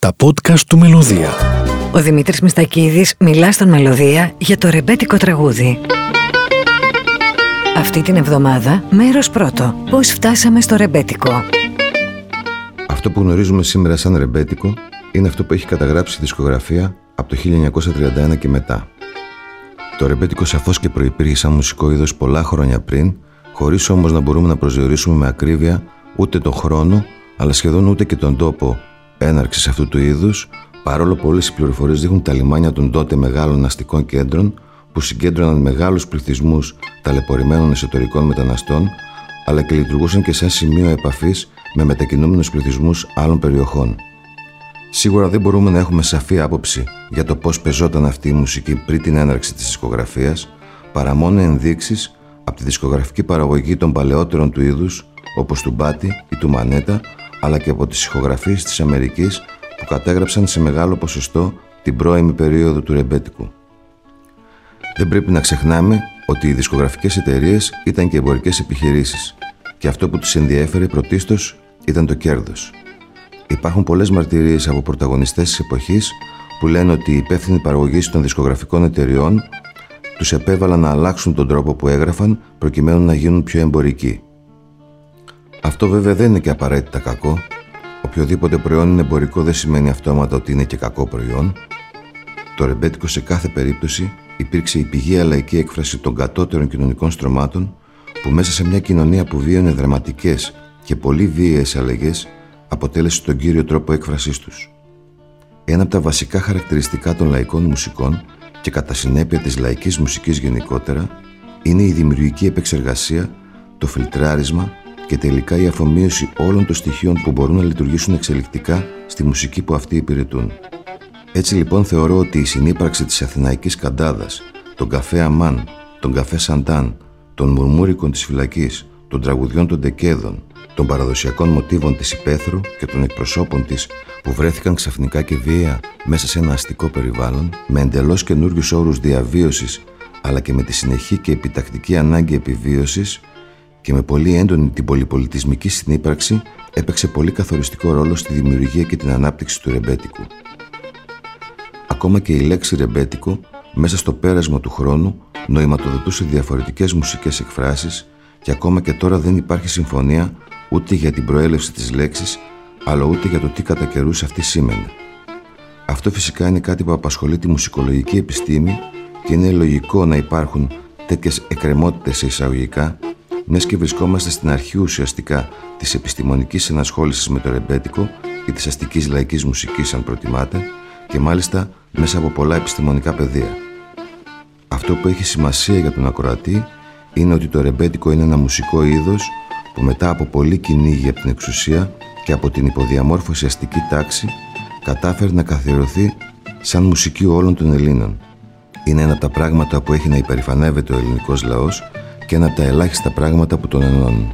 Τα podcast του Μελωδία. Ο Δημήτρης Μυστακίδης μιλά στον Μελωδία για το ρεμπέτικο τραγούδι. Αυτή την εβδομάδα, μέρος πρώτο. Πώς φτάσαμε στο ρεμπέτικο. Αυτό που γνωρίζουμε σήμερα σαν ρεμπέτικο είναι αυτό που έχει καταγράψει η δισκογραφία από το 1931 και μετά. Το ρεμπέτικο σαφώς και προϋπήρχε σαν μουσικό είδος πολλά χρόνια πριν, χωρίς όμως να μπορούμε να προσδιορίσουμε με ακρίβεια ούτε τον χρόνο, αλλά σχεδόν ούτε και τον τόπο έναρξης αυτού του είδους, παρόλο που όλες οι πληροφορίες δείχνουν τα λιμάνια των τότε μεγάλων αστικών κέντρων που συγκέντρωναν μεγάλους πληθυσμούς ταλαιπωρημένων εσωτερικών μεταναστών, αλλά και λειτουργούσαν και σαν σημείο επαφής με μετακινούμενους πληθυσμούς άλλων περιοχών. Σίγουρα δεν μπορούμε να έχουμε σαφή άποψη για το πώς πεζόταν αυτή η μουσική πριν την έναρξη της δισκογραφίας, παρά μόνο ενδείξεις από τη δισκογραφική παραγωγή των παλαιότερων του είδους, όπως του Μπάτη ή του Μανέτα, αλλά και από τις ηχογραφίες της Αμερικής που κατέγραψαν σε μεγάλο ποσοστό την πρώιμη περίοδο του ρεμπέτικου. Δεν πρέπει να ξεχνάμε ότι οι δισκογραφικές εταιρείες ήταν και εμπορικές επιχειρήσεις και αυτό που τους ενδιέφερε πρωτίστως ήταν το κέρδος. Υπάρχουν πολλές μαρτυρίες από πρωταγωνιστές της εποχής που λένε ότι οι υπεύθυνοι παραγωγής των δισκογραφικών εταιρεών τους επέβαλαν να αλλάξουν τον τρόπο που έγραφαν προκειμένου να γίνουν πιο εμπορικοί. Αυτό βέβαια δεν είναι και απαραίτητα κακό. Οποιοδήποτε προϊόν είναι εμπορικό δεν σημαίνει αυτόματα ότι είναι και κακό προϊόν. Το ρεμπέτικο σε κάθε περίπτωση υπήρξε η πηγαία λαϊκή έκφραση των κατώτερων κοινωνικών στρωμάτων που μέσα σε μια κοινωνία που βίωνε δραματικές και πολύ βίαιες αλλαγές αποτέλεσε τον κύριο τρόπο έκφρασής τους. Ένα από τα βασικά χαρακτηριστικά των λαϊκών μουσικών και κατά συνέπεια της λαϊκής μουσικής γενικότερα είναι η δημιουργική επεξεργασία, το φιλτράρισμα και τελικά η αφομοίωση όλων των στοιχείων που μπορούν να λειτουργήσουν εξελικτικά στη μουσική που αυτοί υπηρετούν. Έτσι λοιπόν θεωρώ ότι η συνύπαρξη της Αθηναϊκής Καντάδας, τον καφέ Αμάν, τον καφέ Σαντάν, των μουρμούρικων της φυλακής, των τραγουδιών των Τεκέδων, των παραδοσιακών μοτίβων της Υπέθρου και των εκπροσώπων της που βρέθηκαν ξαφνικά και βία μέσα σε ένα αστικό περιβάλλον, με εντελώς καινούριους όρους διαβίωσης αλλά και με τη συνεχή και επιτακτική ανάγκη επιβίωσης, και με πολύ έντονη την πολυπολιτισμική συνύπαρξη έπαιξε πολύ καθοριστικό ρόλο στη δημιουργία και την ανάπτυξη του ρεμπέτικου. Ακόμα και η λέξη ρεμπέτικο, μέσα στο πέρασμα του χρόνου, νοηματοδοτούσε διαφορετικές μουσικές εκφράσεις και ακόμα και τώρα δεν υπάρχει συμφωνία ούτε για την προέλευση της λέξης, αλλά ούτε για το τι κατά καιρούς αυτή σήμαινε. Αυτό φυσικά είναι κάτι που απασχολεί τη μουσικολογική επιστήμη και είναι λογικό να υπάρχουν τέτοιες εκκρεμότητες σε εισαγωγικά, μιας και βρισκόμαστε στην αρχή ουσιαστικά της επιστημονικής συνασχόλησης με το ρεμπέτικο ή της αστικής λαϊκής μουσικής, αν προτιμάτε, και μάλιστα μέσα από πολλά επιστημονικά πεδία. Αυτό που έχει σημασία για τον ακροατή είναι ότι το ρεμπέτικο είναι ένα μουσικό είδος που μετά από πολύ κυνήγι από την εξουσία και από την υποδιαμόρφωση αστική τάξη κατάφερε να καθιερωθεί σαν μουσική όλων των Ελλήνων. Είναι ένα από τα πράγματα που έχει να υπερηφανεύεται ο ελληνικός λαός και ένα από τα ελάχιστα πράγματα που τον ενώνουν.